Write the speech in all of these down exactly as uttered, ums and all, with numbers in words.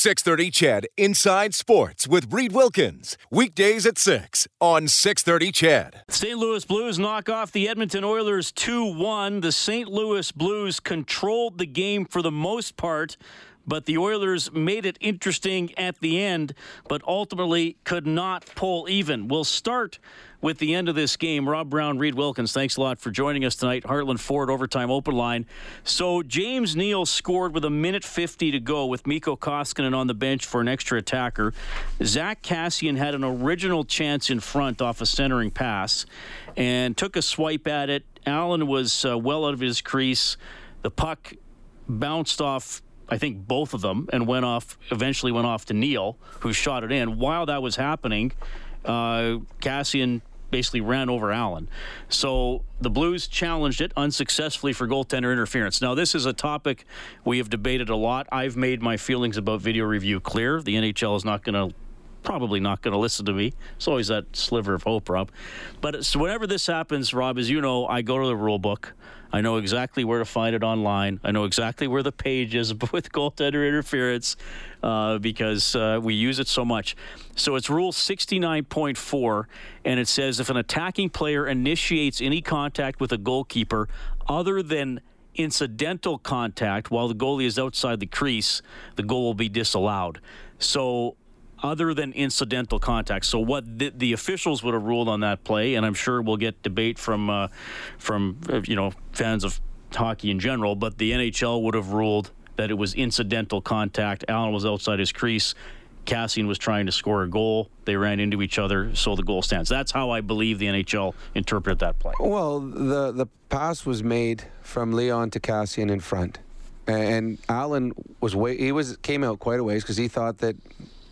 six thirty C H E D Inside Sports with Reed Wilkins. Weekdays at six on six thirty C H E D. Saint Louis Blues knock off the Edmonton Oilers two one. The Saint Louis Blues controlled the game for the most part, but the Oilers made it interesting at the end, but ultimately could not pull even. We'll start with the end of this game. Rob Brown, Reed Wilkins, thanks a lot for joining us tonight. Heartland Ford Overtime Open Line. So James Neal scored with a minute fifty to go with Mikko Koskinen on the bench for an extra attacker. Zach Kassian had an original chance in front off a centering pass and took a swipe at it. Allen was uh, well out of his crease. The puck bounced off, I think, both of them, and went off, eventually went off to Neal, who shot it in. While that was happening, uh, Kassian basically ran over Allen. So the Blues challenged it unsuccessfully for goaltender interference. Now, this is a topic we have debated a lot. I've made my feelings about video review clear. The N H L is not going to, probably not going to listen to me. It's always that sliver of hope, Rob. But it's, whenever this happens, Rob, as you know, I go to the rule book. I know exactly where to find it online. I know exactly where the page is with goaltender interference uh, because uh, we use it so much. So it's rule sixty-nine point four, and it says if an attacking player initiates any contact with a goalkeeper other than incidental contact while the goalie is outside the crease, the goal will be disallowed. So other than incidental contact. So what the, the officials would have ruled on that play, and I'm sure we'll get debate from, uh, from uh, you know, fans of hockey in general, but the N H L would have ruled that it was incidental contact. Allen was outside his crease. Kassian was trying to score a goal. They ran into each other, so the goal stands. That's how I believe the N H L interpreted that play. Well, the, the pass was made from Leon to Kassian in front, and Allen was way, he was came out quite a ways because he thought that,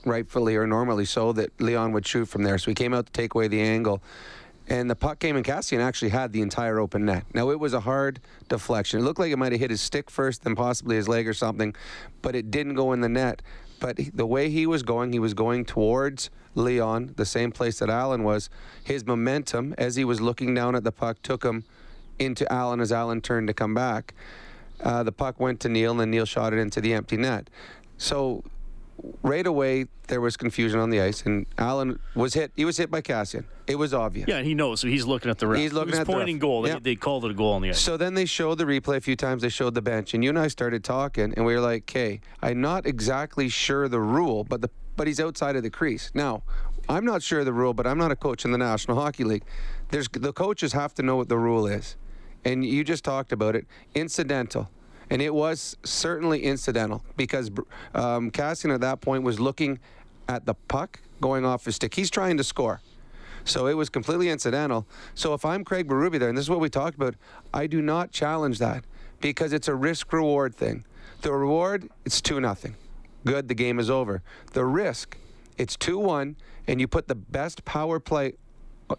rightfully or normally so, that Leon would shoot from there. So he came out to take away the angle, and the puck came, and Kassian actually had the entire open net. Now, it was a hard deflection. It looked like it might have hit his stick first, then possibly his leg or something, but it didn't go in the net. But the way he was going, he was going towards Leon, the same place that Allen was. His momentum, as he was looking down at the puck, took him into Allen as Allen turned to come back. Uh, the puck went to Neal, and Neal shot it into the empty net. So right away, there was confusion on the ice, and Allen was hit. He was hit by Kassian. It was obvious. Yeah, he knows. So he's looking at the ref. He's looking he was at pointing the goal. Yep. They, they called it a goal on the ice. So then they showed the replay a few times. They showed the bench, and you and I started talking, and we were like, "Okay, I'm not exactly sure the rule, but the but he's outside of the crease." Now, I'm not sure the rule, but I'm not a coach in the National Hockey League. There's the coaches have to know what the rule is, and you just talked about it. Incidental. And it was certainly incidental because um, Kassian at that point was looking at the puck going off his stick. He's trying to score. So it was completely incidental. So if I'm Craig Berube there, and this is what we talked about, I do not challenge that because it's a risk-reward thing. The reward, it's two nothing. Good, the game is over. The risk, it's two one, and you put the best power play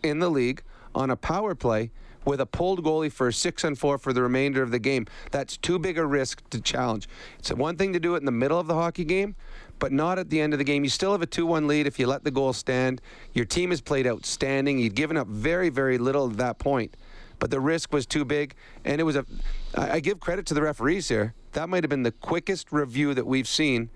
in the league on a power play with a pulled goalie for six and four for the remainder of the game. That's too big a risk to challenge. It's one thing to do it in the middle of the hockey game, but not at the end of the game. You still have a two one lead if you let the goal stand. Your team has played outstanding. You've given up very, very little at that point. But the risk was too big, and it was a... I give credit to the referees here. That might have been the quickest review that we've seen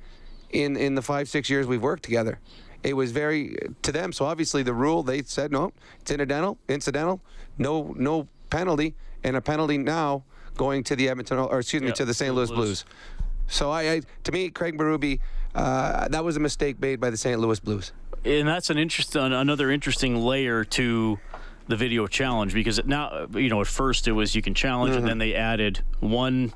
in, in the five, six years we've worked together. It was very, to them, so obviously the rule, they said, no, it's incidental, incidental, no no penalty, and a penalty now going to the Edmonton, or excuse me, yeah, to the Saint Louis Blues. So I, I, to me, Craig Berube, uh, that was a mistake made by the Saint Louis Blues. And that's an interest, another interesting layer to the video challenge, because it now, you know, at first it was you can challenge, mm-hmm. and then they added one,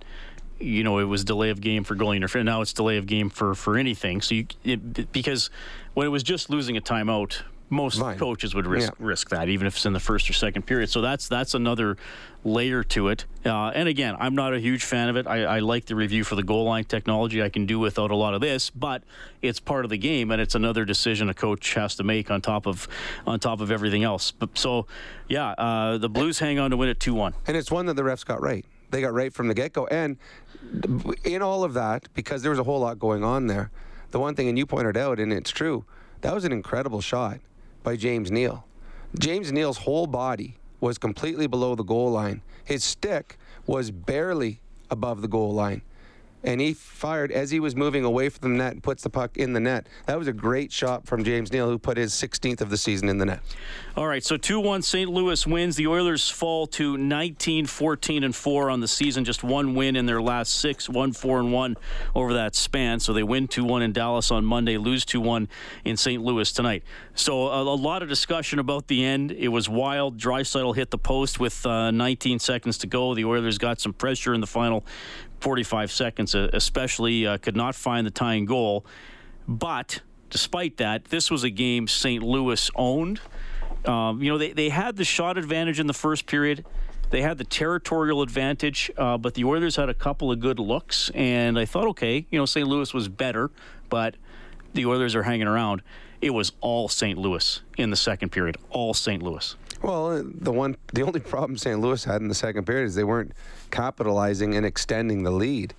you know, it was delay of game for goalie interference. Now it's delay of game for, for anything. So you it, because when it was just losing a timeout, most Fine. coaches would risk yeah. risk that, even if it's in the first or second period. So that's that's another layer to it. Uh, and again, I'm not a huge fan of it. I, I like the review for the goal line technology. I can do without a lot of this, but it's part of the game, and it's another decision a coach has to make on top of on top of everything else. But, so yeah, uh, the Blues hang on to win it two one. And it's one that the refs got right. They got right from the get-go. And in all of that, because there was a whole lot going on there, the one thing, and you pointed out, and it's true, that was an incredible shot by James Neal. James Neal's whole body was completely below the goal line. His stick was barely above the goal line. and he fired as he was moving away from the net and puts the puck in the net. That was a great shot from James Neal, who put his sixteenth of the season in the net. All right, so two one Saint Louis wins. The Oilers fall to nineteen fourteen and four on the season, just one win in their last six, one four and one over that span. So they win two one in Dallas on Monday, lose two one in Saint Louis tonight. So a, a lot of discussion about the end. It was wild. Draisaitl hit the post with uh, nineteen seconds to go. The Oilers got some pressure in the final forty-five seconds, especially, uh, could not find the tying goal. But despite that, this was a game Saint Louis owned. Um, you know, they, they had the shot advantage in the first period. They had the territorial advantage, uh, but the Oilers had a couple of good looks. And I thought, okay, you know, Saint Louis was better, but the Oilers are hanging around. It was all Saint Louis in the second period, all Saint Louis. Well, the one, the only problem Saint Louis had in the second period is they weren't capitalizing and extending the lead.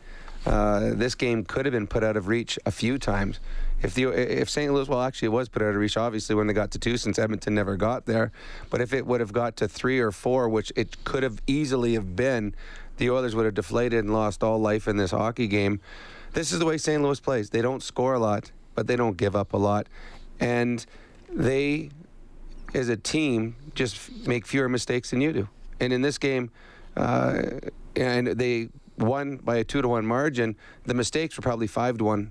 Uh, this game could have been put out of reach a few times. If the if Saint Louis, well, actually it was put out of reach, obviously, when they got to two, since Edmonton never got there. But if it would have got to three or four, which it could have easily have been, the Oilers would have deflated and lost all life in this hockey game. This is the way Saint Louis plays. They don't score a lot, but they don't give up a lot. And they, as a team, just make fewer mistakes than you do. And in this game, uh, and they won by a two to one margin, the mistakes were probably five to one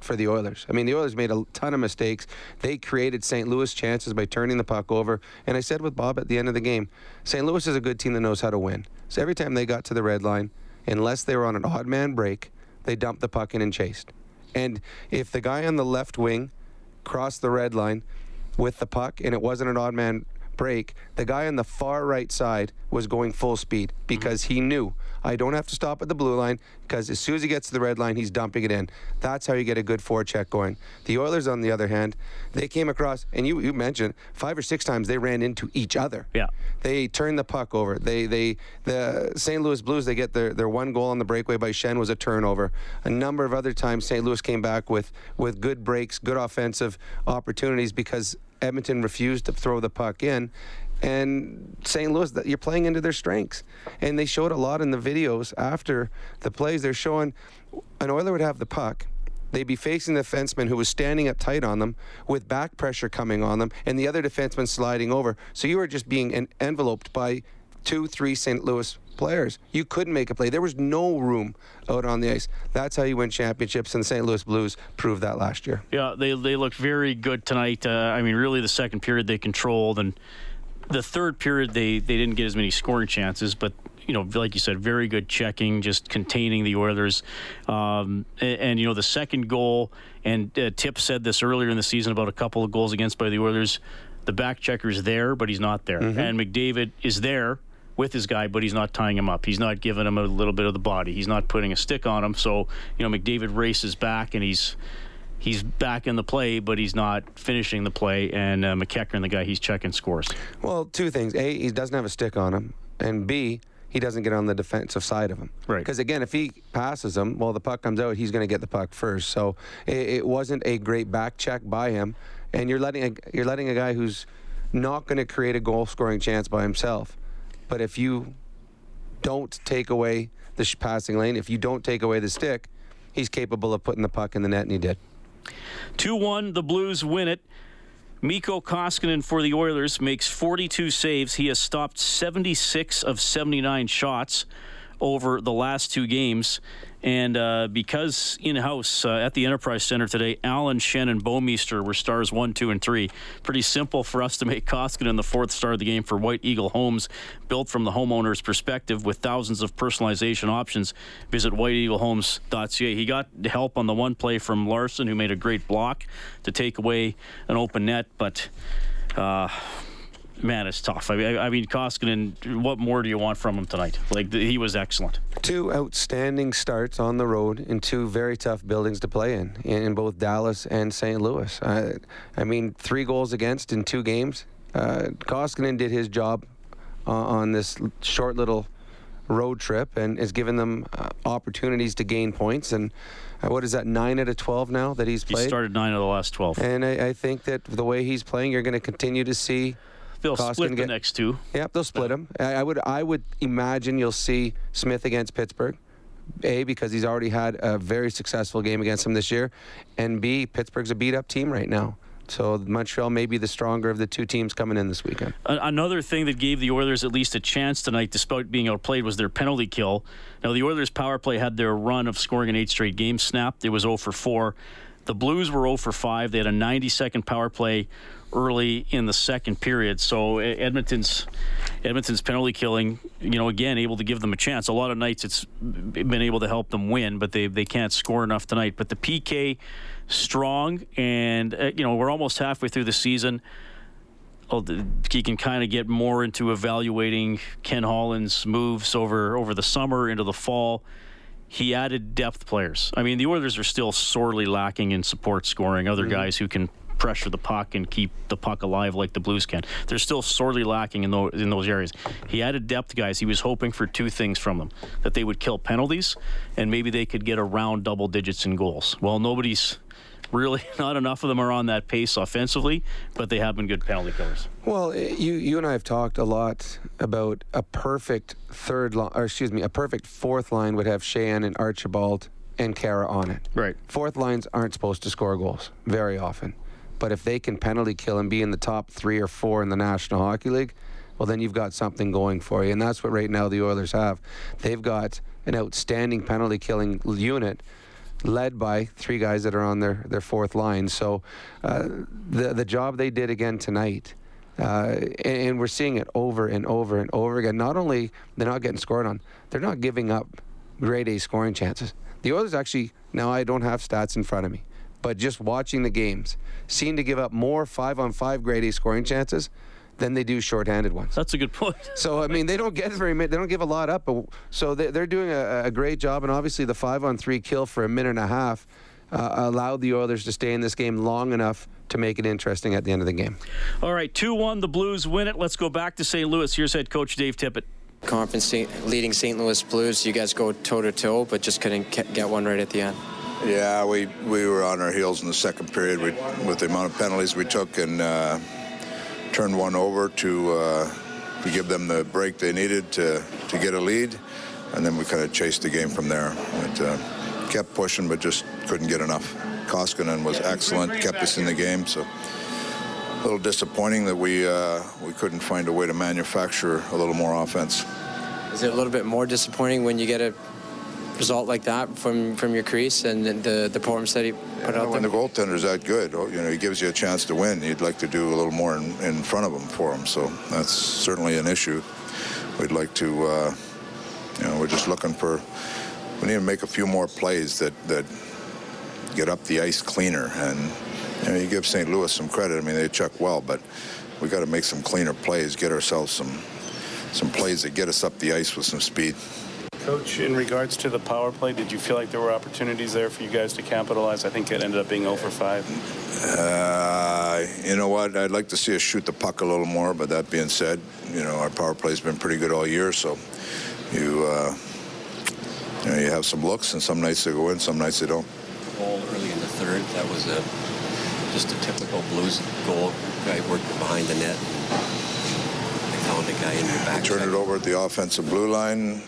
for the Oilers. I mean, the Oilers made a ton of mistakes. They created Saint Louis chances by turning the puck over. And I said with Bob at the end of the game, Saint Louis is a good team that knows how to win. So every time they got to the red line, unless they were on an odd man break, they dumped the puck in and chased. And if the guy on the left wing crossed the red line with the puck and it wasn't an odd man break, the guy on the far right side was going full speed because he knew, I don't have to stop at the blue line, because as soon as he gets to the red line, he's dumping it in. That's how you get a good forecheck going. The Oilers, on the other hand, they came across, and you, you mentioned five or six times they ran into each other. Yeah. They turned the puck over. They they the Saint Louis Blues, they get their, their one goal on the breakaway by Schenn was a turnover. A number of other times Saint Louis came back with with good breaks, good offensive opportunities because Edmonton refused to throw the puck in. And Saint Louis, you're playing into their strengths. And they showed a lot in the videos after the plays. They're showing an Oiler would have the puck. They'd be facing the defenseman who was standing up tight on them with back pressure coming on them and the other defenseman sliding over. So you were just being enveloped by two, three Saint Louis players. You couldn't make a play. There was no room out on the ice. That's how you win championships, and the Saint Louis Blues proved that last year. Yeah, they they looked very good tonight. Uh, I mean, really the second period they controlled, and the third period they, they didn't get as many scoring chances, but, you know, like you said, very good checking, just containing the Oilers. Um, and, and, you know, the second goal, and uh, Tip said this earlier in the season about a couple of goals against by the Oilers, the back checker's there, but he's not there. Mm-hmm. And McDavid is there with his guy, but he's not tying him up. He's not giving him a little bit of the body. He's not putting a stick on him. So, you know, McDavid races back, and he's he's back in the play, but he's not finishing the play. And uh, McEachern, the guy he's checking, scores. Well, two things. A, he doesn't have a stick on him. And B, he doesn't get on the defensive side of him. Right. Because, again, if he passes him, well, the puck comes out, he's going to get the puck first. So it, it wasn't a great back check by him. And you're letting a, you're letting a guy who's not going to create a goal-scoring chance by himself. But if you don't take away the sh- passing lane, if you don't take away the stick, he's capable of putting the puck in the net, and he did. two one, the Blues win it. Mikko Koskinen for the Oilers makes forty-two saves. He has stopped seventy-six of seventy-nine shots over the last two games. And uh, because in-house uh, at the Enterprise Center today, Allen, Schenn, and Bomeister were stars one, two, and three. Pretty simple for us to make Koskinen the fourth star of the game for White Eagle Homes, built from the homeowner's perspective with thousands of personalization options. Visit white eagle homes dot c a. He got help on the one play from Larsson, who made a great block to take away an open net, but... Uh, Man, it's tough. I mean, I mean, Koskinen, what more do you want from him tonight? Like, he was excellent. Two outstanding starts on the road in two very tough buildings to play in, in both Dallas and Saint Louis. I, I mean, three goals against in two games. Uh, Koskinen did his job uh, on this short little road trip and has given them uh, opportunities to gain points. And uh, what is that, nine out of twelve now that he's played? He started nine out of the last twelve. And I, I think that the way he's playing, you're going to continue to see... They'll Koskinen split the get, next two. Yep, they'll split them. I, I would I would imagine you'll see Smith against Pittsburgh. A, because he's already had a very successful game against him this year, and B, Pittsburgh's a beat-up team right now. So Montreal may be the stronger of the two teams coming in this weekend. Another thing that gave the Oilers at least a chance tonight, despite being outplayed, was their penalty kill. Now, the Oilers' power play had their run of scoring in eight straight games snapped. It was zero for four. The Blues were zero for five. They had a ninety-second power play early in the second period. So Edmonton's Edmonton's penalty killing, you know, again, able to give them a chance. A lot of nights it's been able to help them win, but they, they can't score enough tonight. But the P K, strong, and, uh, you know, we're almost halfway through the season. He can kind of get more into evaluating Ken Holland's moves over, over the summer into the fall. He added depth players. I mean, the Oilers are still sorely lacking in support scoring, other mm-hmm. guys who can pressure the puck and keep the puck alive like the Blues can. They're still sorely lacking in those, in those areas. He added depth guys. He was hoping for two things from them, that they would kill penalties and maybe they could get around double digits in goals. Well, nobody's... Really, not enough of them are on that pace offensively, but they have been good penalty killers. Well, you you and I have talked a lot about a perfect third line, or excuse me, a perfect fourth line would have Cheyenne and Archibald and Kara on it. Right. Fourth lines aren't supposed to score goals very often, but if they can penalty kill and be in the top three or four in the National Hockey League, well, then you've got something going for you, and that's what right now the Oilers have. They've got an outstanding penalty killing unit, led by three guys that are on their, their fourth line. So uh, the the job they did again tonight, uh, and, and we're seeing it over and over and over again. Not only they're not getting scored on, they're not giving up grade A scoring chances. The Oilers actually, now I don't have stats in front of me, but just watching the games, seem to give up more five-on-five grade A scoring chances than they do shorthanded ones. That's a good point. So, I mean, they don't get very many, they don't give a lot up. But, so they, they're doing a, a great job, and obviously the five-on-three kill for a minute and a half uh, allowed the Oilers to stay in this game long enough to make it interesting at the end of the game. All right, two one, the Blues win it. Let's go back to Saint Louis. Here's head coach Dave Tippett. Conference leading Saint Louis Blues, you guys go toe-to-toe, but just couldn't get one right at the end. Yeah, we, we were on our heels in the second period we, with the amount of penalties we took, and... Uh, turned one over to, uh, to give them the break they needed to, to get a lead, and then we kind of chased the game from there. But, uh, kept pushing, but just couldn't get enough. Koskinen was excellent, kept us in the game, so a little disappointing that we, uh, we couldn't find a way to manufacture a little more offense. Is it a little bit more disappointing when you get a result like that from from your crease and the the performance that he put yeah, out there? When the goaltender's that good, you know, he gives you a chance to win. You'd like to do a little more in, in front of him for him. So that's certainly an issue. We'd like to, uh, you know, we're just looking for. We need to make a few more plays that that get up the ice cleaner. And you know, you give Saint Louis some credit. I mean, they check well, but we got to make some cleaner plays. Get ourselves some some plays that get us up the ice with some speed. Coach, in regards to the power play, did you feel like there were opportunities there for you guys to capitalize? I think it ended up being zero for five. Uh, you know what? I'd like to see us shoot the puck a little more, but that being said, you know, our power play's been pretty good all year, so you, uh, you know, you have some looks, and some nights they go in, some nights they don't. Goal early in the third, that was a, just a typical Blues goal. Guy worked behind the net. They found a guy in the back. Turn it over at the offensive blue line.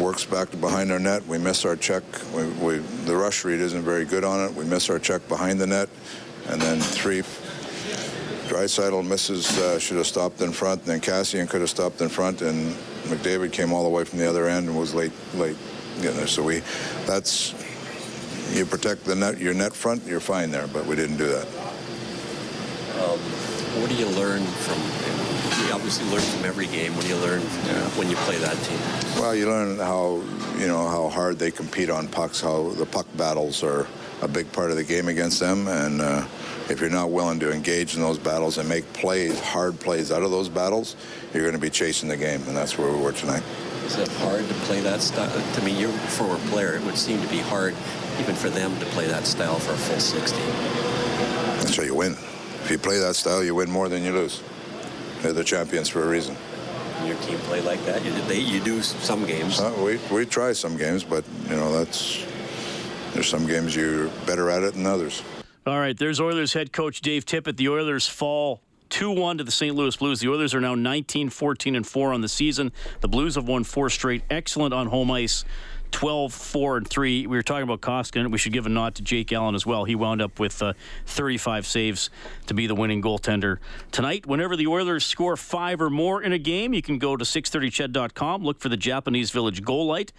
Works back to behind our net. We miss our check. We, we, the rush read isn't very good on it. We miss our check behind the net. And then three. Draisaitl misses, uh, should have stopped in front. And then Kassian could have stopped in front. And McDavid came all the way from the other end and was late, late getting there. So we, that's, you protect the net, your net front, you're fine there. But we didn't do that. Um, what do you learn from? You obviously learn from every game. What do you learn yeah. when you play that team? Well, you learn how, you know, how hard they compete on pucks, how the puck battles are a big part of the game against them. And uh, if you're not willing to engage in those battles and make plays, hard plays out of those battles, you're going to be chasing the game. And that's where we were tonight. Is it hard to play that style? To me, you're a forward player. It would seem to be hard even for them to play that style for a full sixty. That's how you win. If you play that style, you win more than you lose. They're the champions for a reason. Your team play like that? You, they, you do some games. Uh, we, we try some games, but, you know, that's there's some games you're better at it than others. All right, there's Oilers head coach Dave Tippett. The Oilers fall two one to the Saint Louis Blues. The Oilers are now nineteen fourteen and four on the season. The Blues have won four straight. Excellent on home ice. twelve, four, and three. We were talking about Koskinen. We should give a nod to Jake Allen as well. He wound up with uh, thirty-five saves to be the winning goaltender tonight. Whenever the Oilers score five or more in a game, you can go to six thirty C H E D dot com, look for the Japanese Village Goal Light,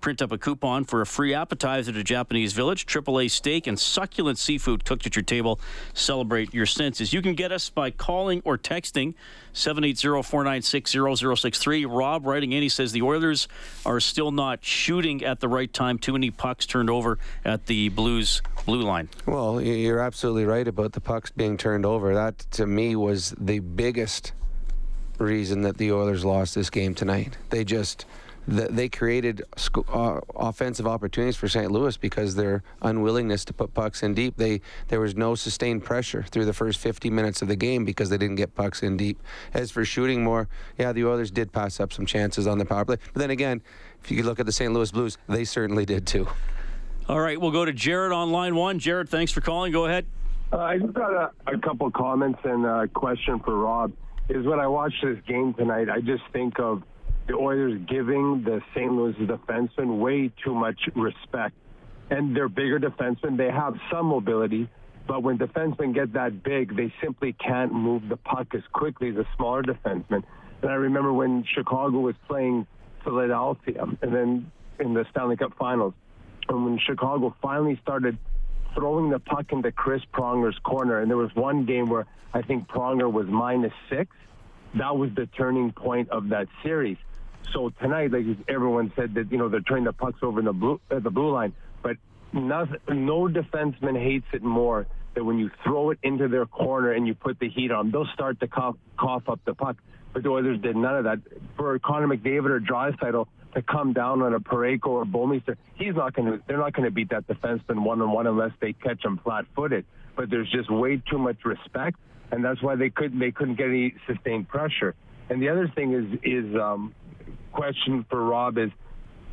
print up a coupon for a free appetizer to Japanese Village, triple A steak, and succulent seafood cooked at your table. Celebrate your senses. You can get us by calling or texting seven eight zero, four nine six, zero zero six three. Rob writing in, he says the Oilers are still not shooting at the right time. Too many pucks turned over at the Blues blue line. Well, you're absolutely right about the pucks being turned over. That, to me, was the biggest reason that the Oilers lost this game tonight. They just... They created uh, offensive opportunities for Saint Louis because their unwillingness to put pucks in deep. They there was no sustained pressure through the first fifty minutes of the game because they didn't get pucks in deep. As for shooting more, yeah, the Oilers did pass up some chances on the power play. But then again, if you look at the Saint Louis Blues, they certainly did too. All right, we'll go to Jared on line one. Jared, thanks for calling. Go ahead. Uh, I just got a, a couple comments and a question for Rob. Is when I watch this game tonight, I just think of the Oilers giving the Saint Louis defensemen way too much respect. And they're bigger defensemen. They have some mobility, but when defensemen get that big, they simply can't move the puck as quickly as a smaller defenseman. And I remember when Chicago was playing Philadelphia, and then in the Stanley Cup Finals, and when Chicago finally started throwing the puck into Chris Pronger's corner, and there was one game where I think Pronger was minus six. That was the turning point of that series. So tonight, like everyone said, that you know they're turning the pucks over in the blue, uh, the blue line, but nothing, no defenseman hates it more than when you throw it into their corner and you put the heat on. They'll start to cough, cough up the puck, but the Oilers did none of that. For Connor McDavid or Draisaitl to come down on a Parayko or Bouchard, he's not going to. They're not going to beat that defenseman one on one unless they catch him flat-footed. But there's just way too much respect, and that's why they couldn't. They couldn't get any sustained pressure. And the other thing is is. Um, question for Rob is,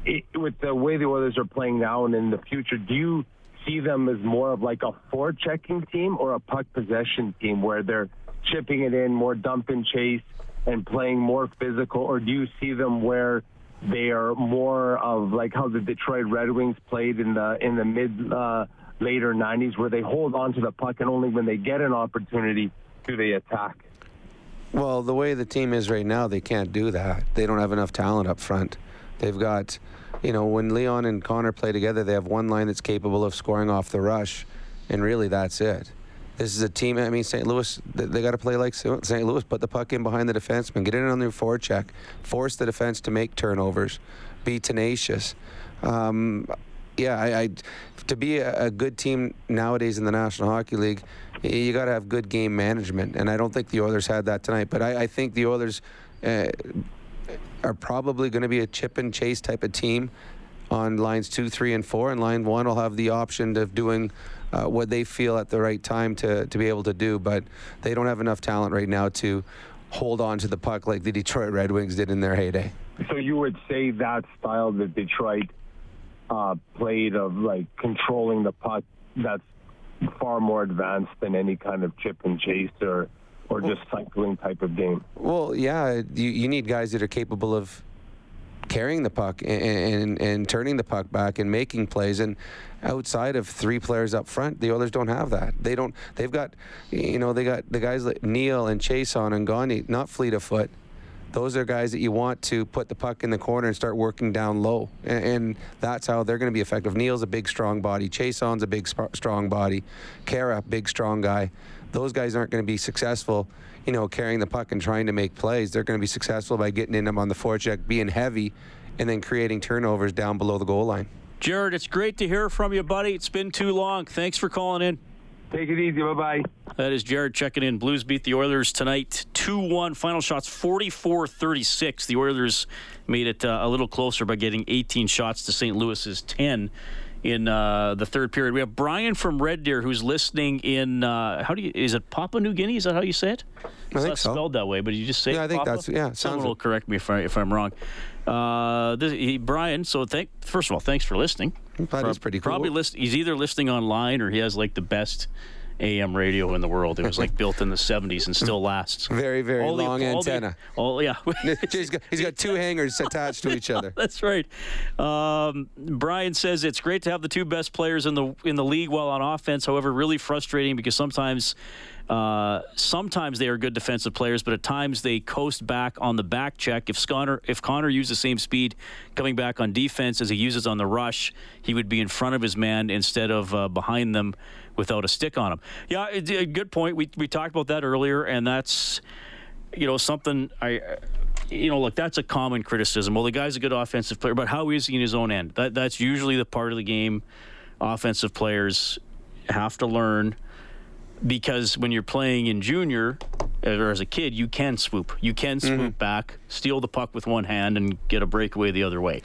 it, with the way the Oilers are playing now and in the future, do you see them as more of like a forechecking team or a puck possession team where they're chipping it in, more dump and chase, and playing more physical, or do you see them where they are more of like how the Detroit Red Wings played in the in the mid uh, later nineties, where they hold on to the puck and only when they get an opportunity do they attack? Well, the way the team is right now, they can't do that. They don't have enough talent up front. They've got, you know, when Leon and Connor play together, they have one line that's capable of scoring off the rush, and really that's it. This is a team, I mean, Saint Louis, they, they got to play like Saint Louis, put the puck in behind the defenseman, get in on their forecheck, force the defense to make turnovers, be tenacious. Um, yeah, I, I to be a, a good team nowadays in the National Hockey League, you got to have good game management, and I don't think the Oilers had that tonight. But I, I think the Oilers uh, are probably going to be a chip and chase type of team on lines two, three, and four. And line one will have the option of doing uh, what they feel at the right time to, to be able to do. But they don't have enough talent right now to hold on to the puck like the Detroit Red Wings did in their heyday. So you would say that style that Detroit uh, played of like controlling the puck, that's far more advanced than any kind of chip and chase or, or just cycling type of game. Well, yeah, you, you need guys that are capable of carrying the puck and, and and turning the puck back and making plays. And outside of three players up front, the Oilers don't have that. They don't. They've got, you know, they got the guys like Neal and Chason and Gagne, not fleet of foot. Those are guys that you want to put the puck in the corner and start working down low. And, and that's how they're going to be effective. Neal's a big, strong body. Chason's a big, sp- strong body. Kara, big, strong guy. Those guys aren't going to be successful, you know, carrying the puck and trying to make plays. They're going to be successful by getting in them on the forecheck, being heavy, and then creating turnovers down below the goal line. Jared, it's great to hear from you, buddy. It's been too long. Thanks for calling in. Take it easy. Bye-bye. That is Jared checking in. Blues beat the Oilers tonight two one. Final shots forty-four thirty-six. The Oilers made it uh, a little closer by getting eighteen shots to Saint Louis's ten in uh, the third period. We have Brian from Red Deer who's listening in, uh, how do you, is it Papua New Guinea? Is that how you say it? I it's think not so. Spelled that way, but you just say yeah, it, I think Papa? That's, yeah. Someone will like... correct me if, I, if I'm wrong. Uh, this, he, Brian, so thank, first of all, thanks for listening. That is pretty cool. Probably list, he's either listening online or he has like the best A M radio in the world. It was like built in the seventies and still lasts. Very, very all long the, antenna. Oh, yeah. he's, got, he's got two hangers attached to each other. That's right. Um, Brian says it's great to have the two best players in the in the league while on offense. However, really frustrating because sometimes uh, sometimes they are good defensive players, but at times they coast back on the back check. If Connor if Connor used the same speed coming back on defense as he uses on the rush, he would be in front of his man instead of uh, behind them without a stick on him. Yeah, it, it, good point. We we talked about that earlier, and that's, you know, something I, you know, look, that's a common criticism. Well, the guy's a good offensive player, but how is he in his own end? That that's usually the part of the game offensive players have to learn, because when you're playing in junior or as a kid, you can swoop. You can swoop mm-hmm. back, steal the puck with one hand, and get a breakaway the other way.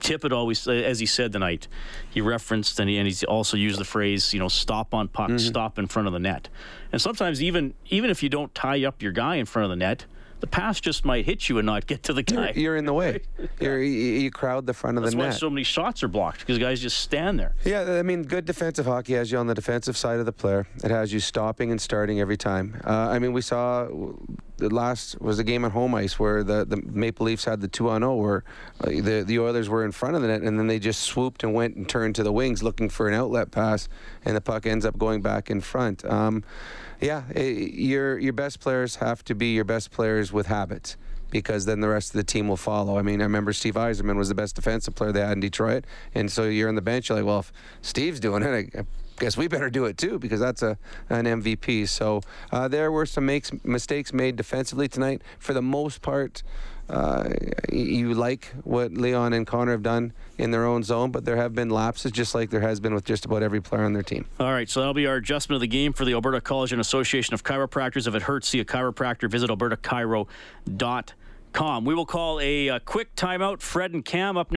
Tippett always, as he said tonight, he referenced and he and he's also used the phrase, you know, stop on puck, mm-hmm. stop in front of the net. And sometimes even even if you don't tie up your guy in front of the net, the pass just might hit you and not get to the guy. You're, you're in the way. You're, you crowd the front of That's the net. That's why so many shots are blocked, because guys just stand there. Yeah, I mean, good defensive hockey has you on the defensive side of the player. It has you stopping and starting every time. Uh, I mean, we saw the last was a game at home ice where the, the Maple Leafs had the two on oh where the, the Oilers were in front of the net, and then they just swooped and went and turned to the wings looking for an outlet pass, and the puck ends up going back in front. Um, Yeah, it, your your best players have to be your best players with habits, because then the rest of the team will follow. I mean, I remember Steve Yzerman was the best defensive player they had in Detroit, and so you're on the bench, you're like, well, if Steve's doing it, I, I guess we better do it too, because that's a an M V P. So uh, there were some makes, mistakes made defensively tonight. For the most part, uh, you like what Leon and Connor have done in their own zone, but there have been lapses, just like there has been with just about every player on their team. All right, so that'll be our adjustment of the game for the Alberta College and Association of Chiropractors. If it hurts, see a chiropractor. Visit alberta chiro dot com. We will call a, a quick timeout. Fred and Cam up next.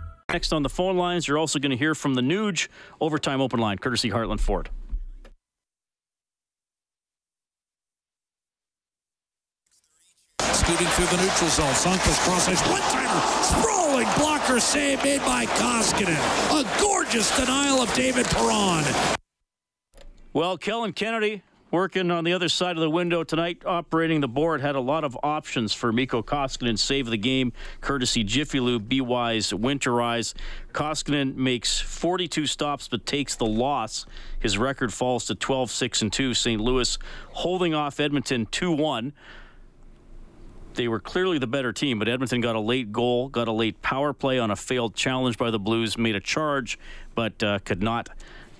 Next on the phone lines, you're also going to hear from the Nuge Overtime Open Line, courtesy Heartland Ford. Scooting through the neutral zone. Sunkel's cross-ice. One-timer. Sprawling blocker save made by Koskinen. A gorgeous denial of David Perron. Well, Kellen Kennedy working on the other side of the window tonight, operating the board, had a lot of options for Mikko Koskinen. Save the game, courtesy Jiffy Lube, Be Wise, Winterize. Koskinen makes forty-two stops but takes the loss. His record falls to twelve six two. Saint Louis holding off Edmonton two one. They were clearly the better team, but Edmonton got a late goal, got a late power play on a failed challenge by the Blues, made a charge, but uh, could not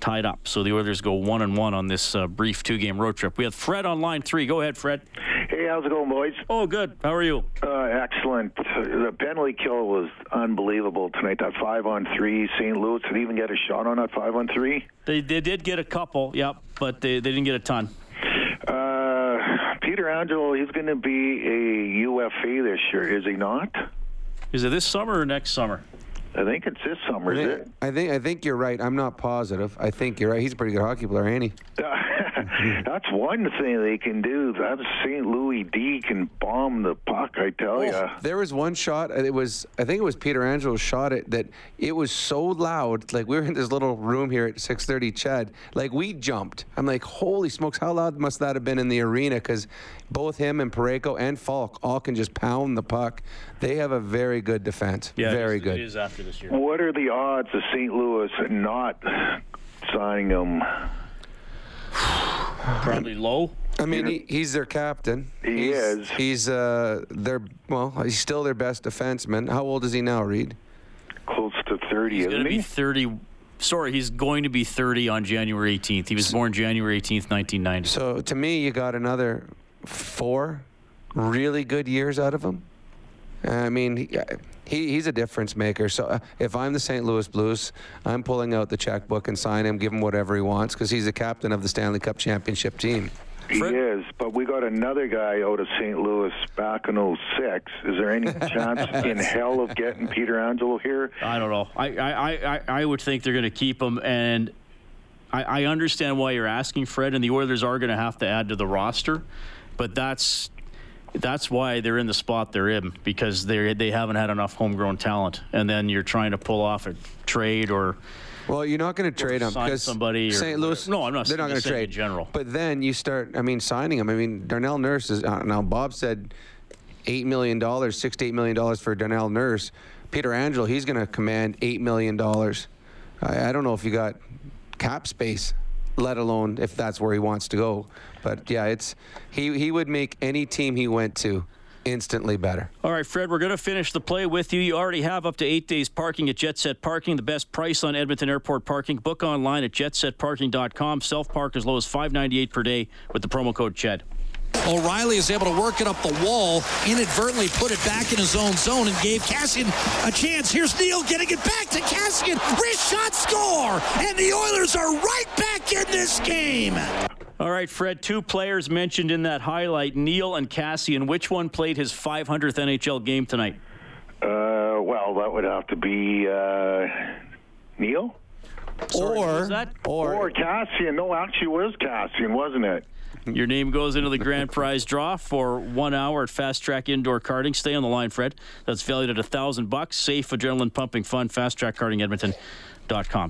tied up. So the Oilers go one and one on this uh, brief two-game road trip. We have Fred on line three. Go ahead, Fred. Hey, how's it going, boys? Oh, good. How are you? Uh, excellent. The penalty kill was unbelievable tonight. That five on three. Saint Louis didn't even get a shot on that five on three. They, they did get a couple, yep, but they, they didn't get a ton. Uh, Pietrangelo, he's going to be a U F A this year, is he not? Is it this summer or next summer? I think it's this summer, is it? I think I think you're right. I'm not positive. I think you're right. He's a pretty good hockey player, ain't he? That's one thing they can do. That Saint Louis D can bomb the puck, I tell oh, you. There was one shot. It was I think it was Pietrangelo shot it. That it was so loud. Like we were in this little room here at six thirty C H E D. Like we jumped. I'm like, holy smokes! How loud must that have been in the arena? Because both him and Parayko and Falk all can just pound the puck. They have a very good defense. Yeah, very it is, good. It is after this year. What are the odds of Saint Louis not signing him? Probably low. I mean, he, he's their captain. He he's, is. He's uh, their well, he's still their best defenseman. How old is he now, Reed? Close to thirty, he's isn't he? Be thirty. Sorry, he's going to be thirty on January eighteenth. He was born January eighteenth, nineteen ninety. So to me, you got another four really good years out of him. I mean, he, he, he's a difference maker. So if I'm the Saint Louis Blues, I'm pulling out the checkbook and sign him, give him whatever he wants, because he's the captain of the Stanley Cup championship team. He is, but we got another guy out of Saint Louis back in oh six. Is there any chance in hell of getting Pietrangelo here? I don't know. I, I, I, I would think they're going to keep him, and I, I understand why you're asking, Fred, and the Oilers are going to have to add to the roster, but that's that's why they're in the spot they're in, because they they haven't had enough homegrown talent, and then you're trying to pull off a trade or... Well, you're not going to trade him because Saint Louis. No, I'm not. They're not going to trade in general. But then you start. I mean, signing him. I mean, Darnell Nurse is uh, now. Bob said eight million dollars, six to eight million dollars for Darnell Nurse. Pietrangelo, he's going to command eight million dollars. I, I don't know if you got cap space, let alone if that's where he wants to go. But yeah, it's he. He would make any team he went to instantly better. All right, Fred, we're going to finish the play with you. You already have up to eight days parking at JetSet Parking, the best price on Edmonton Airport parking. Book online at jetset parking dot com. Self-park as low as five dollars and ninety-eight cents per day with the promo code CHED. O'Reilly is able to work it up the wall, inadvertently put it back in his own zone and gave Kassian a chance. Here's Neal getting it back to Kassian. Wrist shot, score! And the Oilers are right back in this game. All right, Fred, two players mentioned in that highlight, Neal and Kassian. Which one played his five hundredth N H L game tonight? Uh, well, that would have to be uh, Neal. Sorry, or, that? or or Kassian. No, actually, it was Kassian, wasn't it? Your name goes into the grand prize draw for one hour at Fast Track Indoor Karting. Stay on the line, Fred. That's valued at a thousand bucks. Safe, adrenaline-pumping fun. Fast Track Karting Edmonton.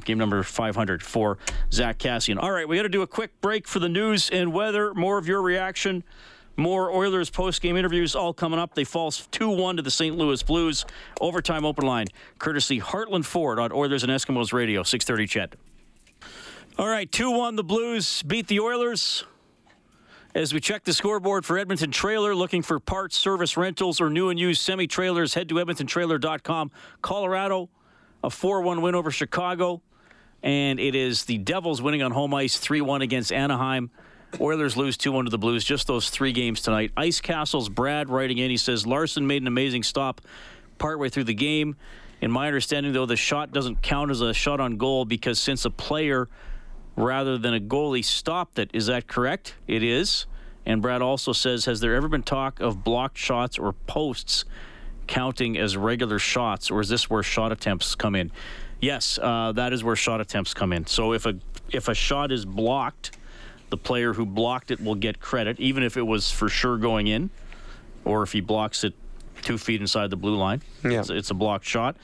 Game number five hundred for Zach Kassian. All right, we got to do a quick break for the news and weather. More of your reaction, more Oilers post-game interviews all coming up. They fall two one to the Saint Louis Blues. Overtime open line, courtesy Heartland Ford on Oilers and Eskimos Radio, six thirty CHED. All right, two one the Blues beat the Oilers. As we check the scoreboard for Edmonton Trailer, looking for parts, service rentals, or new and used semi-trailers, head to edmonton trailer dot com. Colorado, a four one win over Chicago, and it is the Devils winning on home ice three one against Anaheim. Oilers lose two one to the Blues, just those three games tonight. Ice Castle's Brad writing in, he says, Larsson made an amazing stop partway through the game. In my understanding, though, the shot doesn't count as a shot on goal because since a player rather than a goalie stopped it. Is that correct? It is. And Brad also says, has there ever been talk of blocked shots or posts counting as regular shots, or is this where shot attempts come in? Yes, uh, that is where shot attempts come in. So if a if a shot is blocked, the player who blocked it will get credit, even if it was for sure going in, or if he blocks it two feet inside the blue line. Yeah. It's, it's a blocked shot.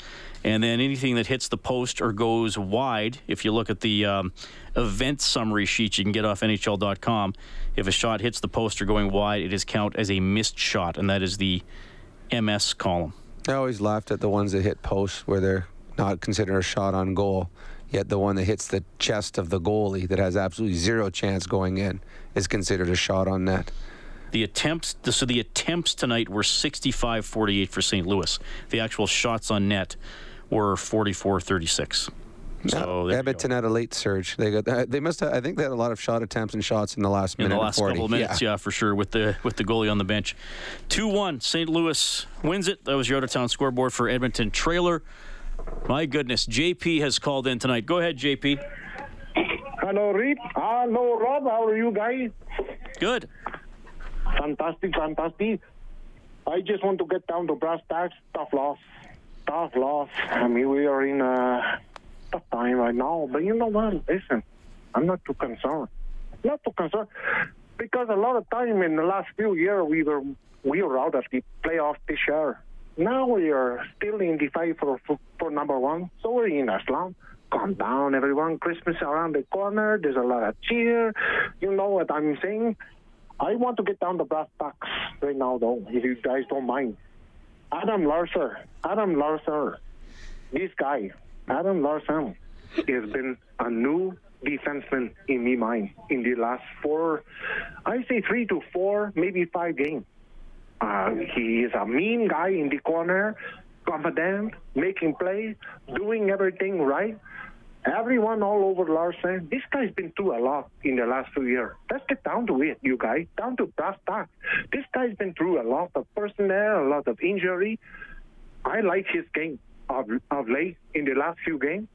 And then anything that hits the post or goes wide, if you look at the um, event summary sheet you can get off N H L dot com, if a shot hits the post or going wide, it is count as a missed shot, and that is the M S column. I always laughed at the ones that hit posts where they're not considered a shot on goal, yet the one that hits the chest of the goalie that has absolutely zero chance going in is considered a shot on net. The attempts, so the attempts tonight were sixty-five forty-eight for Saint Louis. The actual shots on net were forty-four thirty-six. So Edmonton had a late surge. They got. They must. Have, I think they had a lot of shot attempts and shots in the last minute. In the last forty. Couple of minutes, yeah. yeah, for sure. With the with the goalie on the bench, two one. Saint Louis wins it. That was your out of town scoreboard for Edmonton Trailer. My goodness, J P has called in tonight. Go ahead, J P. Hello, Reed. Hello, Rob. How are you guys? Good. Fantastic, fantastic. I just want to get down to brass tacks. Tough loss. Tough loss. I mean, we are in a. Tough time right now, but you know what? Listen, I'm not too concerned. Not too concerned because a lot of time in the last few years we were we were out of the playoff this year. Now we are still in the fight for for, for number one. So we're in a slump. Calm down, everyone. Christmas around the corner. There's a lot of cheer. You know what I'm saying? I want to get down the brass tacks right now, though. If you guys don't mind, Adam Larsson. Adam Larsson. This guy. Adam Larsson has been a new defenseman in my mind in the last four, I say three to four, maybe five games. Uh, he is a mean guy in the corner, confident, making plays, doing everything right. Everyone all over Larson, this guy's been through a lot in the last few years. Let's get down to it, you guys, down to brass tacks. This guy's been through a lot of personnel, a lot of injury. I like his game of, of late in the last few games.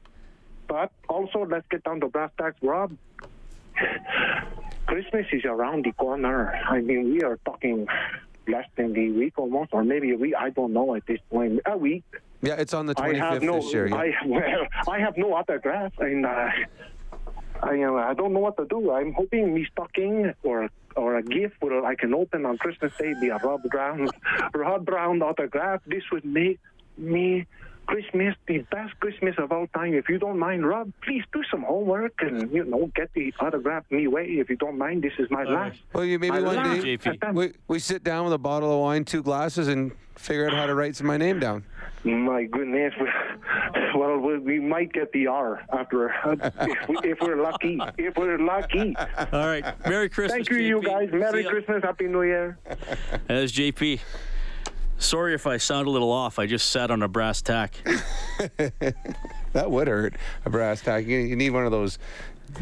But also, let's get down to brass tacks, Rob. Christmas is around the corner. I mean, we are talking less than a week almost, or maybe a week. I don't know at this point. A week. Yeah, it's on the twenty-fifth no, this year. Yeah. I, well, I have no autograph, and uh, I, uh, I don't know what to do. I'm hoping me stocking or or a gift will I can open on Christmas Day be a Rob Brown, Rob Brown autograph. This would make me Christmas the best Christmas of all time. If you don't mind, Rob, please do some homework and you know get the autograph me way. If you don't mind, this is my all last. Right. Well, you maybe one day we, we sit down with a bottle of wine, two glasses, and figure out how to write my name down. My goodness. Well, we might get the R after if, we, if we're lucky. If we're lucky. All right. Merry Christmas. Thank you, J P. You guys. Merry Christmas. Happy New Year. That's J P. Sorry if I sound a little off. I just sat on a brass tack. That would hurt, a brass tack. You, you need one of those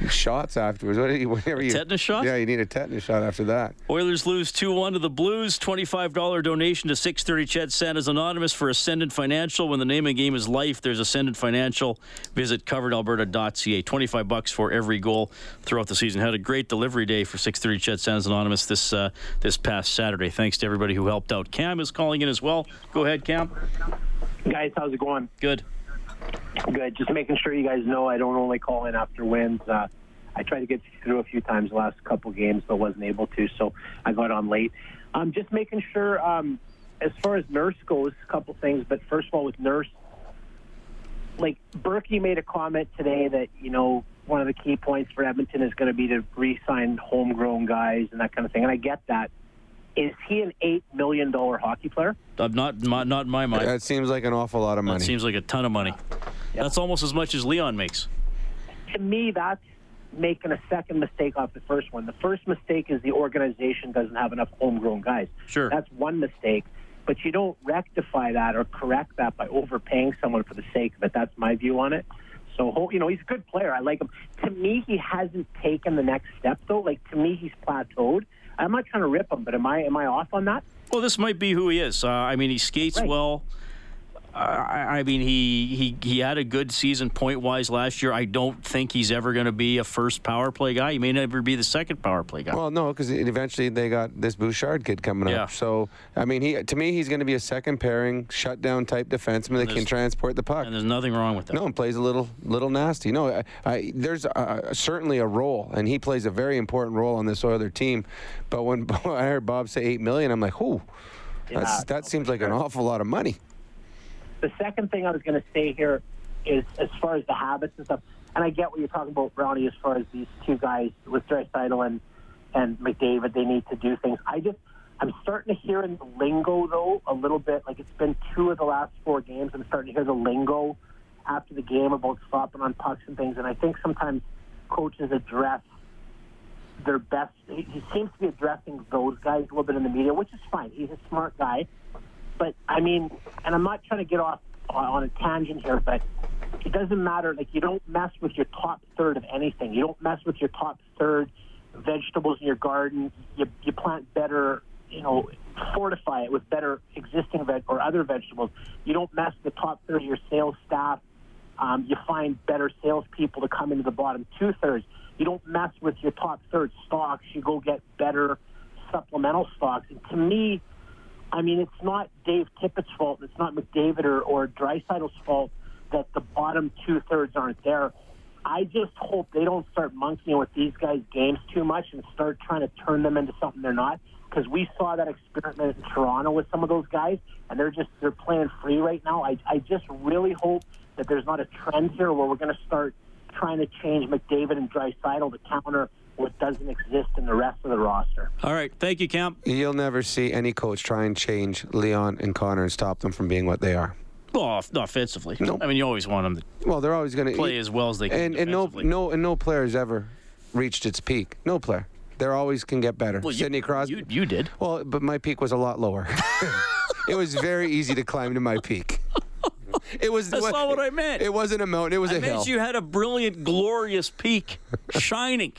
shots afterwards. Whatever you, tetanus shot? Yeah, you need a tetanus shot after that. Oilers lose two one to the Blues. twenty-five dollars donation to six thirty C H E D Santa's Anonymous for Ascendant Financial. When the name of the game is life, there's Ascendant Financial. Visit covered alberta dot c a. twenty-five bucks for every goal throughout the season. Had a great delivery day for six thirty C H E D Santa's Anonymous this, uh, this past Saturday. Thanks to everybody who helped out. Cam is calling in as well. Go ahead, Cam. Guys, how's it going? Good. Good. Just making sure you guys know I don't only call in after wins. Uh, I tried to get through a few times the last couple games, but wasn't able to, so I got on late. Um, just making sure, um, as far as Nurse goes, a couple things. But first of all, with Nurse, like Berkey made a comment today that, you know, one of the key points for Edmonton is going to be to re-sign homegrown guys and that kind of thing, and I get that. Is he an eight million dollars hockey player? I'm not, not not in my mind. That seems like an awful lot of money. That seems like a ton of money. Yeah. That's almost as much as Leon makes. To me, that's making a second mistake off the first one. The first mistake is the organization doesn't have enough homegrown guys. Sure. That's one mistake, but you don't rectify that or correct that by overpaying someone for the sake of it. That's my view on it. So, you know, he's a good player. I like him. To me, he hasn't taken the next step, though. Like, to me, he's plateaued. I'm not trying to rip him, but am I am I off on that? Well, this might be who he is. Uh, I mean, he skates right. well. Uh, I, I mean, he, he he had a good season point-wise last year. I don't think he's ever going to be a first power play guy. He may never be the second power play guy. Well, no, because eventually they got this Bouchard kid coming yeah. up. So, I mean, he to me, he's going to be a second-pairing, shutdown-type defenseman that can transport the puck. And there's nothing wrong with that. No, and plays a little little nasty. No, I, I, there's uh, certainly a role, and he plays a very important role on this other team. But when I heard Bob say eight million dollars, I'm like, ooh, yeah, that seems like an awful lot of money. The second thing I was going to say here is as far as the habits and stuff, and I get what you're talking about, Brownie, as far as these two guys with Draisaitl and, and McDavid, they need to do things. I just, I'm starting to hear in the lingo, though, a little bit. Like, it's been two of the last four games. I'm starting to hear the lingo after the game about flopping on pucks and things, and I think sometimes coaches address their best. He seems to be addressing those guys a little bit in the media, which is fine. He's a smart guy. But, I mean, and I'm not trying to get off on a tangent here, but it doesn't matter. Like, you don't mess with your top third of anything. You don't mess with your top third vegetables in your garden. You, you plant better, you know, fortify it with better existing veg or other vegetables. You don't mess with the top third of your sales staff. Um, you find better salespeople to come into the bottom two-thirds. You don't mess with your top third stocks. You go get better supplemental stocks. And to me, I mean, it's not Dave Tippett's fault. It's not McDavid or, or Dreisaitl's fault that the bottom two-thirds aren't there. I just hope they don't start monkeying with these guys' games too much and start trying to turn them into something they're not, because we saw that experiment in Toronto with some of those guys, and they're just they're playing free right now. I, I just really hope that there's not a trend here where we're going to start trying to change McDavid and Draisaitl to counter what doesn't exist in the rest of the roster. All right. Thank you, Camp. You'll never see any coach try and change Leon and Connor and stop them from being what they are. Well, not offensively. No. I mean, you always want them to well, they're always gonna, play as well as they can. And, and, no, no, and no player has ever reached its peak. No player. They always can get better. Well, Sidney Crosby. You, you did. Well, but my peak was a lot lower. It was very easy to climb to my peak. It was. That's what, not what I meant. It wasn't a mountain. It was I a hill. I meant you had a brilliant, glorious peak, shining.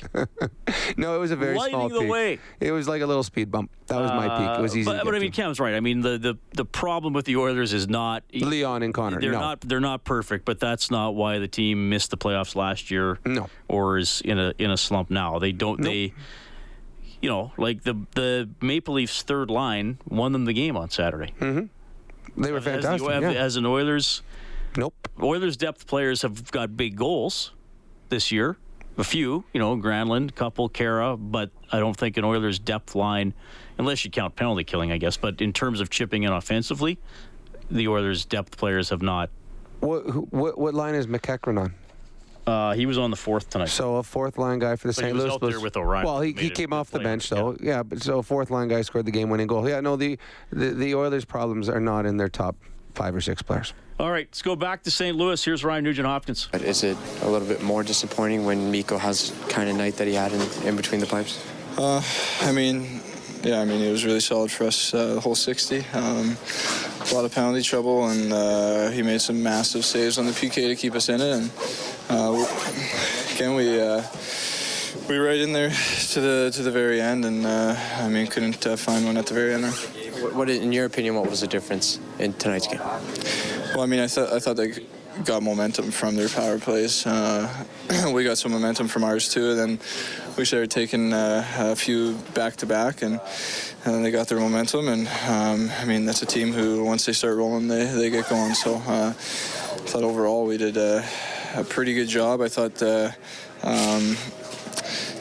No, it was a very lighting small peak. Lighting the way. It was like a little speed bump. That was my peak. It was easy. Uh, but, but I mean, Cam's right. I mean, the, the the problem with the Oilers is not Leon and Connor. They're no. not. They're not perfect. But that's not why the team missed the playoffs last year. No. Or is in a in a slump now. They don't. Nope. They. You know, like the the Maple Leafs' third line won them the game on Saturday. Mm-hmm. They were fantastic. As, the, yeah. as an Oilers, nope. Oilers depth players have got big goals this year. A few, you know, Granlund, couple, Kara, but I don't think an Oilers depth line, unless you count penalty killing, I guess. But in terms of chipping in offensively, the Oilers depth players have not. What what, what line is McEachran on? Uh, he was on the fourth tonight. So a fourth line guy for the Saint Louis Blues. With O'Reilly. Well, he, he came off the bench though. Yeah. yeah, but so a fourth line guy scored the game-winning goal. Yeah, no, the, the the Oilers' problems are not in their top five or six players. All right, let's go back to Saint Louis. Here's Ryan Nugent-Hopkins. Is it a little bit more disappointing when Mikko has the kind of night that he had in, in between the pipes? Uh, I mean, yeah, I mean it was really solid for us uh, the whole sixty. Um, a lot of penalty trouble, and uh, he made some massive saves on the P K to keep us in it. And Uh, again, we uh, we were right in there to the to the very end, and uh, I mean, couldn't uh, find one at the very end. What, what, in your opinion, what was the difference in tonight's game? Well, I mean, I thought I thought they got momentum from their power plays. Uh, we got some momentum from ours too, and then we started taking uh, a few back to back, and and they got their momentum. And um, I mean, that's a team who once they start rolling, they they get going. So uh, I thought overall we did. Uh, A pretty good job, I thought. Uh, um,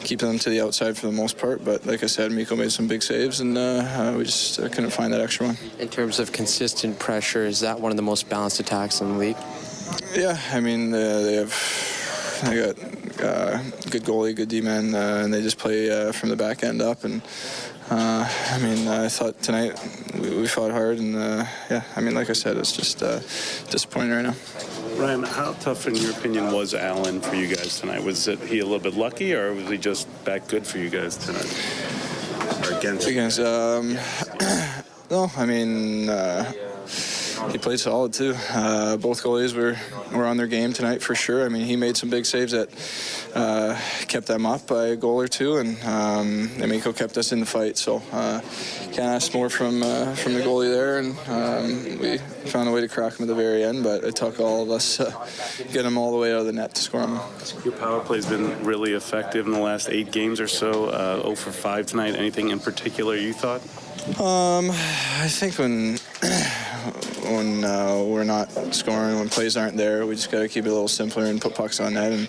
keeping them to the outside for the most part, but like I said, Mikko made some big saves, and uh, uh, we just uh, couldn't find that extra one. In terms of consistent pressure, is that one of the most balanced attacks in the league? Yeah, I mean uh, they have they got uh, good goalie, good D-man, uh, and they just play uh, from the back end up. And uh, I mean, I thought tonight we, we fought hard, and uh, yeah, I mean, like I said, it's just uh, disappointing right now. Ryan, how tough, in your opinion, was Allen for you guys tonight? Was it, he a little bit lucky, or was he just back good for you guys tonight? Or against? Against, um, no, I mean, uh, he played solid, too. Uh, both goalies were, were on their game tonight, for sure. I mean, he made some big saves that uh, kept them up by a goal or two, and um, Mikko kept us in the fight. So, uh, can't ask more from uh, from the goalie there, and um, we found a way to crack him at the very end, but it took all of us to uh, get him all the way out of the net to score him. Your power play's been really effective in the last eight games or so, uh, oh for five tonight. Anything in particular you thought? Um, I think when... When uh, we're not scoring, when plays aren't there, we just got to keep it a little simpler and put pucks on net, and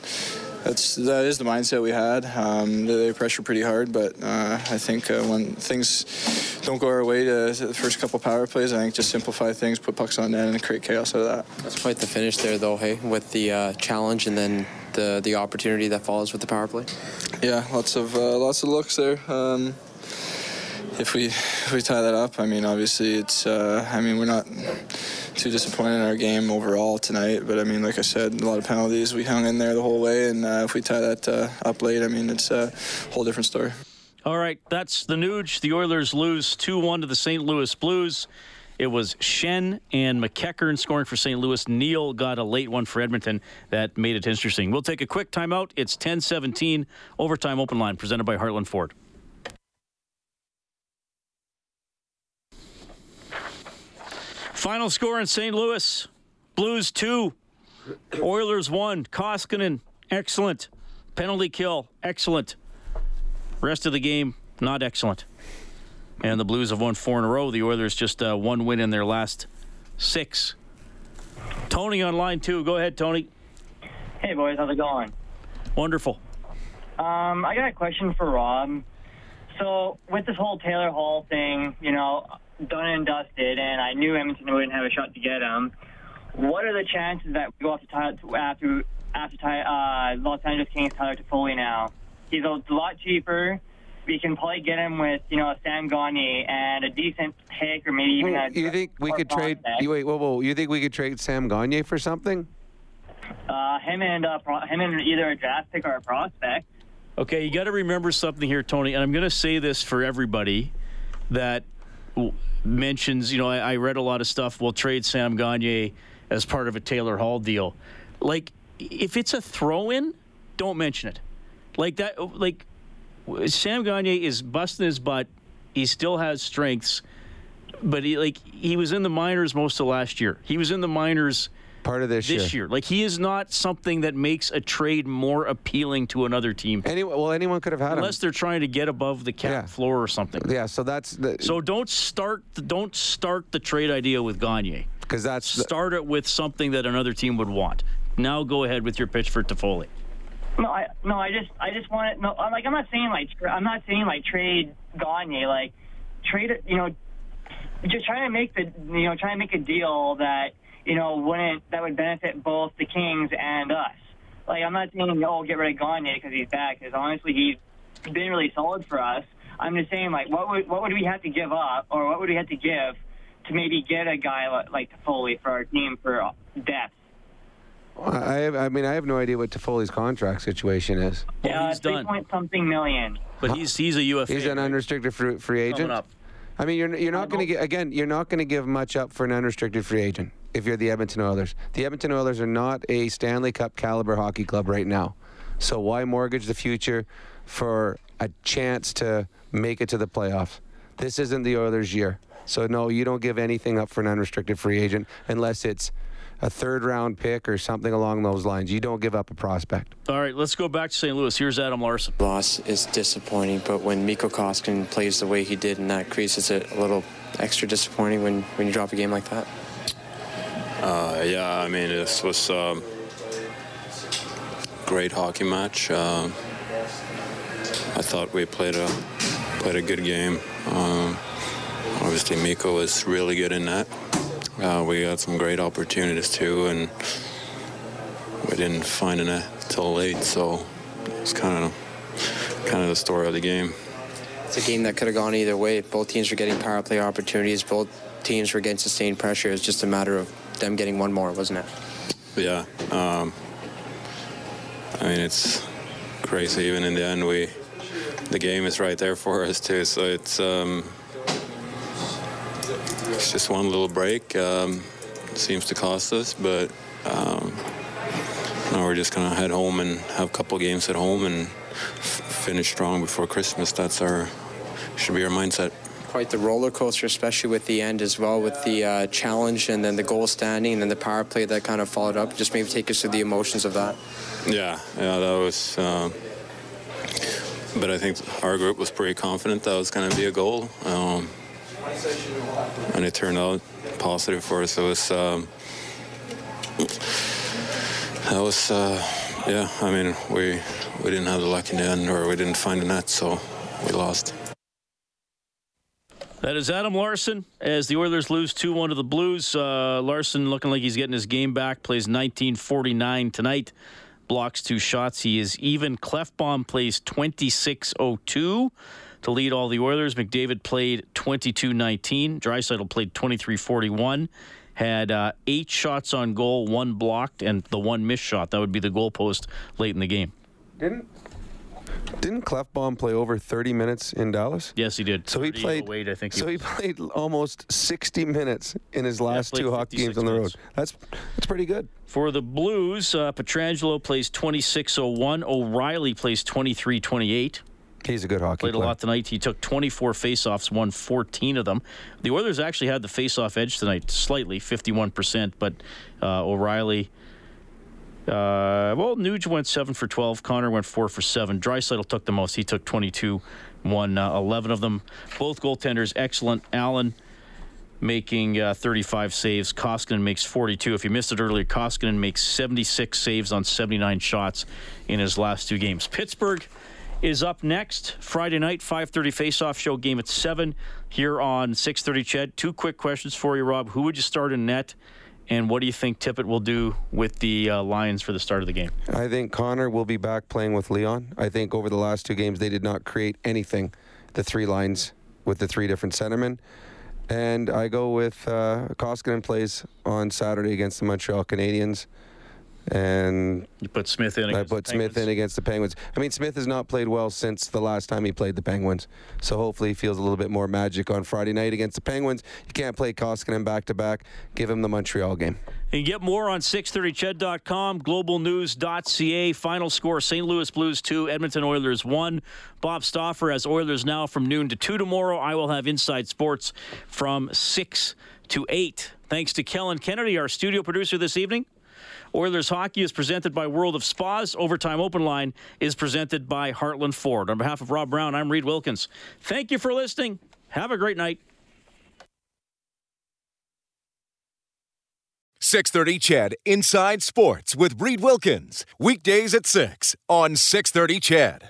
that's that is the mindset we had. Um, they pressure pretty hard, but uh, I think uh, when things don't go our way to the first couple power plays, I think just simplify things, put pucks on net, and create chaos out of that. That's quite the finish there, though, hey, with the uh, challenge and then the the opportunity that follows with the power play. Yeah, lots of uh, lots of looks there. Um, If we if we tie that up, I mean, obviously it's. Uh, I mean, we're not too disappointed in our game overall tonight. But I mean, like I said, a lot of penalties. We hung in there the whole way, and uh, if we tie that uh, up late, I mean, it's a whole different story. All right, that's the Nuge. The Oilers lose two one to the Saint Louis Blues. It was Schenn and McEachran scoring for Saint Louis. Neal got a late one for Edmonton that made it interesting. We'll take a quick timeout. It's ten seventeen. Overtime Open Line presented by Heartland Ford. Final score in Saint Louis. Blues two. Oilers one. Koskinen, excellent. Penalty kill, excellent. Rest of the game, not excellent. And the Blues have won four in a row. The Oilers just uh, one win in their last six. Tony on line two. Go ahead, Tony. Hey, boys. How's it going? Wonderful. Um, I got a question for Rob. So with this whole Taylor Hall thing, you know, done and dusted, and I knew Edmonton wouldn't have a shot to get him. What are the chances that we go after after after uh, Los Angeles Kings Tyler Toffoli now? He's a lot cheaper. We can probably get him with, you know, a Sam Gagne and a decent pick, or maybe even a. You think we could trade? You, wait, whoa, whoa! You think we could trade Sam Gagne for something? Uh, him and uh, pro, him and either a draft pick or a prospect. Okay, you got to remember something here, Tony, and I'm going to say this for everybody that mentions, you know, I, I read a lot of stuff. We'll trade Sam Gagne as part of a Taylor Hall deal. Like, if it's a throw-in, don't mention it. Like that. Like, Sam Gagner is busting his butt. He still has strengths, but he like he was in the minors most of last year. He was in the minors part of this, this year. year. Like, he is not something that makes a trade more appealing to another team. Any, well, anyone could have had Unless him. Unless they're trying to get above the cap yeah. floor or something. Yeah, so that's... The, so don't start don't start the trade idea with Gagner. Because that's... Start the, it with something that another team would want. Now go ahead with your pitch for Toffoli. No, I no, I just I just want it. No, I'm like I'm not saying like I'm not saying like trade Gagner. Like trade it, you know, just try to make the you know try to make a deal that you know wouldn't that would benefit both the Kings and us. Like, I'm not saying oh get rid of Gagner because he's back, because honestly he's been really solid for us. I'm just saying, like, what would what would we have to give up, or what would we have to give to maybe get a guy like, like Toffoli for our team for depth. I have, I mean, I have no idea what Toffoli's contract situation is. Yeah, well, he's done. three point something million. But he's he's a U F A. He's an right? unrestricted free, free agent. Up. I mean, you're you're not going to get again. You're not going to give much up for an unrestricted free agent if you're the Edmonton Oilers. The Edmonton Oilers are not a Stanley Cup caliber hockey club right now, so why mortgage the future for a chance to make it to the playoffs? This isn't the Oilers' year, so no, you don't give anything up for an unrestricted free agent unless it's a third-round pick or something along those lines. You don't give up a prospect. All right, let's go back to Saint Louis. Here's Adam Larsson. Loss is disappointing, but when Mikko Koskinen plays the way he did in that crease, it's a little extra disappointing when, when you drop a game like that. Uh, yeah, I mean, this was a great hockey match. Uh, I thought we played a, played a good game. Uh, obviously, Mikko is really good in that. Uh, we got some great opportunities too, and we didn't find it until late. So it's kind of kind of the story of the game. It's a game that could have gone either way. Both teams were getting power play opportunities. Both teams were getting sustained pressure. It's just a matter of them getting one more, wasn't it? Yeah. Um, I mean, it's crazy. Even in the end, we the game is right there for us too. So it's. Um, It's just one little break. Um, seems to cost us, but um, now we're just going to head home and have a couple games at home and f- finish strong before Christmas. That's our should be our mindset. Quite the roller coaster, especially with the end as well, with the uh, challenge and then the goal standing and then the power play that kind of followed up. Just maybe take us through the emotions of that. Yeah, yeah, that was. Uh, but I think our group was pretty confident that was going to be a goal. Um, And it turned out positive for us. It was, um, that was, uh, yeah, I mean, we we didn't have the luck in the end, or we didn't find a net, so we lost. That is Adam Larsson as the Oilers lose two one to the Blues. Uh, Larsson looking like he's getting his game back, plays nineteen forty-nine tonight, blocks two shots. He is even. Klefbom plays twenty-six oh two. To lead all the Oilers. McDavid played twenty-two nineteen. Draisaitl played twenty-three forty-one. Had uh, eight shots on goal, one blocked, and the one missed shot. That would be the goalpost late in the game. Didn't didn't Klefbom play over thirty minutes in Dallas? Yes, he did. So he played. oh eight, I think he so was. He played almost sixty minutes in his last yeah, two hockey games on the road. That's that's pretty good. For the Blues, uh, Pietrangelo plays twenty-six oh one. O'Reilly plays twenty-three twenty-eight. He's a good hockey player. Played a lot tonight. He took twenty-four faceoffs, won fourteen of them. The Oilers actually had the faceoff edge tonight, slightly, fifty-one percent. But uh, O'Reilly, uh, well, Nuge went seven for twelve. Connor went four for seven. Draisaitl took the most. He took twenty-two, won uh, eleven of them. Both goaltenders excellent. Allen making uh, thirty-five saves. Koskinen makes forty-two. If you missed it earlier, Koskinen makes seventy-six saves on seventy-nine shots in his last two games. Pittsburgh is up next. Friday night, five thirty face-off show, game at seven here on six thirty C H E D. Two quick questions for you, Rob. Who would you start in net, and what do you think Tippett will do with the uh, Lions for the start of the game? I think Connor will be back playing with Leon. I think over the last two games, they did not create anything, the three lines with the three different centermen. And I go with uh, Koskinen plays on Saturday against the Montreal Canadiens. And you put Smith in. I put Smith in against the Penguins. I mean, Smith has not played well since the last time he played the Penguins. So hopefully he feels a little bit more magic on Friday night against the Penguins. You can't play Koskinen back to back. Give him the Montreal game. And get more on six thirty C H E D dot com, global news dot c a. Final score: Saint Louis Blues two, Edmonton Oilers one. Bob Stauffer has Oilers Now from noon to two tomorrow. I will have Inside Sports from six to eight. Thanks to Kellen Kennedy, our studio producer this evening. Oilers Hockey is presented by World of Spas. Overtime Open Line is presented by Heartland Ford. On behalf of Rob Brown, I'm Reed Wilkins. Thank you for listening. Have a great night. six thirty C H E D Inside Sports with Reed Wilkins. Weekdays at six on six thirty C H E D.